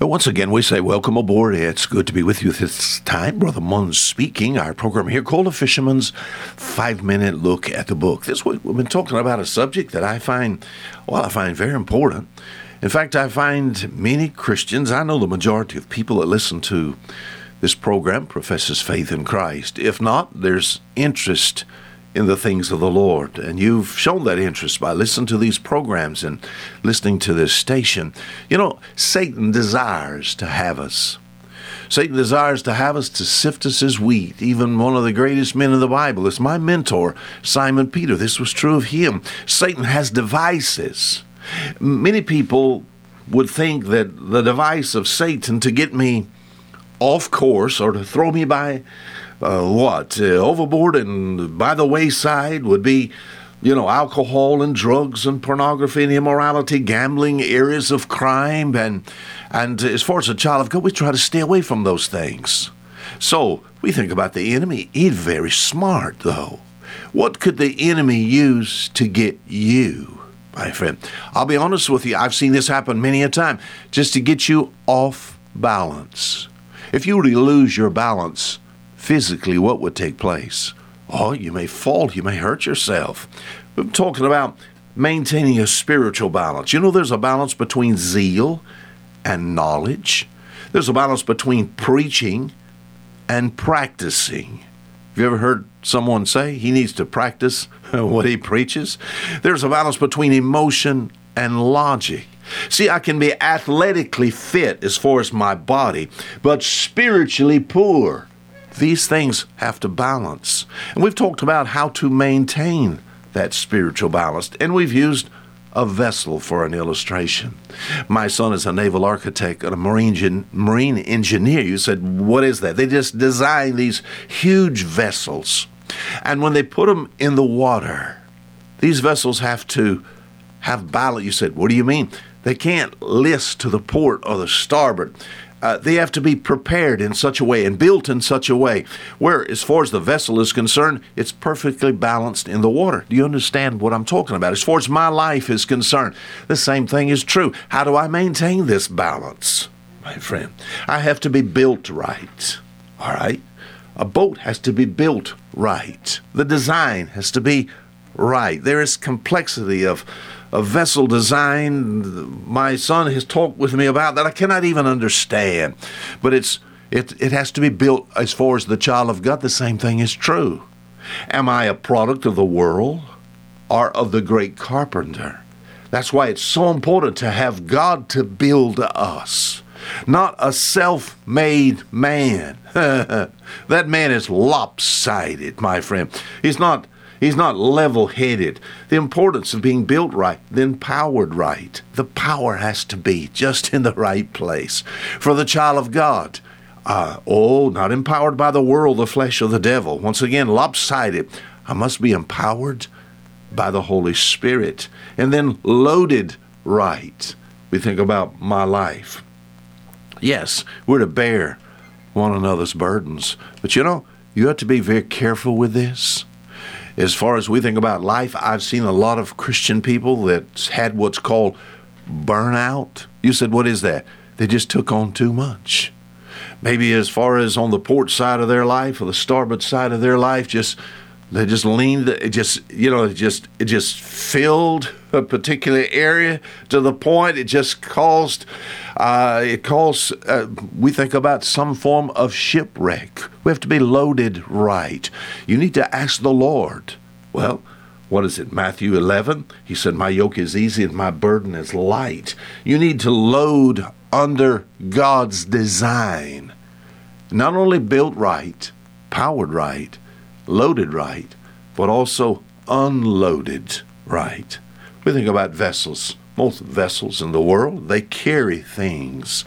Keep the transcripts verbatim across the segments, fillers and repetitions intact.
But once again, we say welcome aboard. It's good to be with you this time. Brother Munn speaking. Our program here called A Fisherman's Five-Minute Look at the Book. This week we've been talking about a subject that I find, well, I find very important. In fact, I find many Christians, I know the majority of people that listen to this program professes faith in Christ. If not, there's interest in the things of the Lord. And you've shown that interest by listening to these programs and listening to this station. You know, Satan desires to have us. Satan desires to have us to sift us as wheat. Even one of the greatest men in the Bible is my mentor, Simon Peter. This was true of him. Satan has devices. Many people would think that the device of Satan to get me off course or to throw me by Uh, what, uh, overboard and by the wayside would be, you know, alcohol and drugs and pornography and immorality, gambling, areas of crime. And and as far as a child of God, we try to stay away from those things. So we think about the enemy. He's very smart, though. What could the enemy use to get you, my friend? I'll be honest with you. I've seen this happen many a time, just to get you off balance. If you really lose your balance, physically, what would take place? Oh, you may fall. You may hurt yourself. We're talking about maintaining a spiritual balance. You know, there's a balance between zeal and knowledge. There's a balance between preaching and practicing. Have you ever heard someone say he needs to practice what he preaches? There's a balance between emotion and logic. See, I can be athletically fit as far as my body, but spiritually poor. These things have to balance. And we've talked about how to maintain that spiritual balance. And we've used a vessel for an illustration. My son is a naval architect and a marine, gen- marine engineer. You said, what is that? They just design these huge vessels. And when they put them in the water, these vessels have to have balance. You said, what do you mean? They can't list to the port or the starboard. Uh, they have to be prepared in such a way and built in such a way where, as far as the vessel is concerned, it's perfectly balanced in the water. Do you understand what I'm talking about? As far as my life is concerned, the same thing is true. How do I maintain this balance, my friend? I have to be built right, all right? A boat has to be built right. The design has to be right. There is complexity of a vessel design. My son has talked with me about that. I cannot even understand. But it's it it has to be built as far as the child of God. The same thing is true. Am I a product of the world or of the great carpenter? That's why it's so important to have God to build us. Not a self-made man. That man is lopsided, my friend. He's not He's not level-headed. The importance of being built right, then powered right. The power has to be just in the right place. For the child of God, uh, oh, not empowered by the world, the flesh, or the devil. Once again, lopsided. I must be empowered by the Holy Spirit and then loaded right. We think about my life. Yes, we're to bear one another's burdens. But you know, you have to be very careful with this. As far as we think about life, I've seen a lot of Christian people that's had what's called burnout. You said, what is that? They just took on too much. Maybe as far as on the port side of their life or the starboard side of their life, just they just leaned, it just, you know, it just, it just filled a particular area to the point it just caused, uh, it caused, uh, we think about some form of shipwreck. We have to be loaded right. You need to ask the Lord. Well, what is it? Matthew eleven. He said, my yoke is easy and my burden is light. You need to load under God's design. Not only built right, powered right, loaded right, but also unloaded right. We think about vessels. Most vessels in the world, they carry things.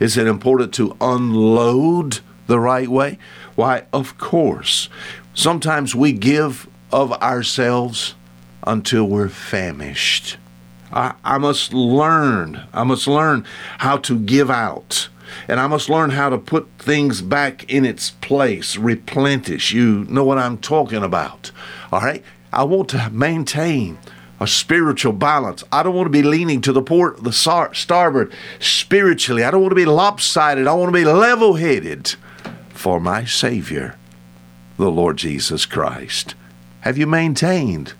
Is it important to unload the right way? Why, of course. Sometimes we give of ourselves until we're famished. I, I must learn. I must learn how to give out. And I must learn how to put things back in its place, replenish. You know what I'm talking about. All right? I want to maintain a spiritual balance. I don't want to be leaning to the port, the starboard spiritually. I don't want to be lopsided. I want to be level-headed for my Savior, the Lord Jesus Christ. Have you maintained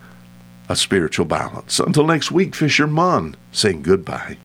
a spiritual balance? Until next week, Fisher Munn saying goodbye.